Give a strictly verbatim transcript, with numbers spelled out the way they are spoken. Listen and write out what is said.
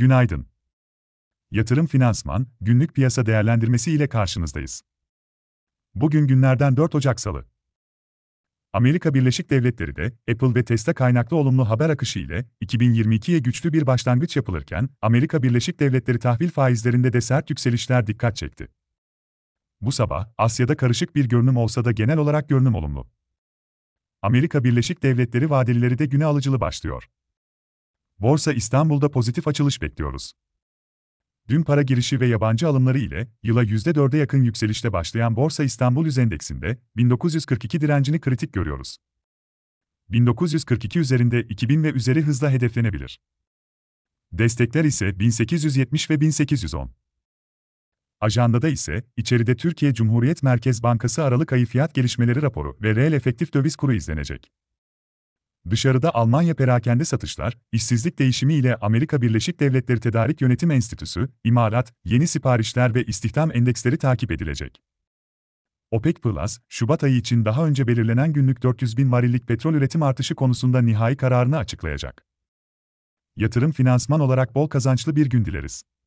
Günaydın. Yatırım Finansman, günlük piyasa değerlendirmesi ile karşınızdayız. Bugün günlerden dört Ocak Salı. Amerika Birleşik Devletleri'de Apple ve Tesla kaynaklı olumlu haber akışı ile iki bin yirmi ikiye güçlü bir başlangıç yapılırken, Amerika Birleşik Devletleri tahvil faizlerinde de sert yükselişler dikkat çekti. Bu sabah, Asya'da karışık bir görünüm olsa da genel olarak görünüm olumlu. Amerika Birleşik Devletleri vadelileri de güne alıcılı başlıyor. Borsa İstanbul'da pozitif açılış bekliyoruz. Dün para girişi ve yabancı alımları ile yıla yüzde dörde yakın yükselişle başlayan Borsa İstanbul Yüz Endeksinde bin dokuz yüz kırk iki direncini kritik görüyoruz. bin dokuz yüz kırk iki üzerinde iki bin ve üzeri hızla hedeflenebilir. Destekler ise bin sekiz yüz yetmiş ve bin sekiz yüz on. Ajandada ise içeride Türkiye Cumhuriyeti Merkez Bankası Aralık ayı fiyat gelişmeleri raporu ve reel efektif döviz kuru izlenecek. Dışarıda Almanya perakende satışlar, işsizlik değişimi ile Amerika Birleşik Devletleri Tedarik Yönetim Enstitüsü, imalat, yeni siparişler ve istihdam endeksleri takip edilecek. OPEC Plus, Şubat ayı için daha önce belirlenen günlük dört yüz bin varillik petrol üretim artışı konusunda nihai kararını açıklayacak. Yatırım finansman olarak bol kazançlı bir gün dileriz.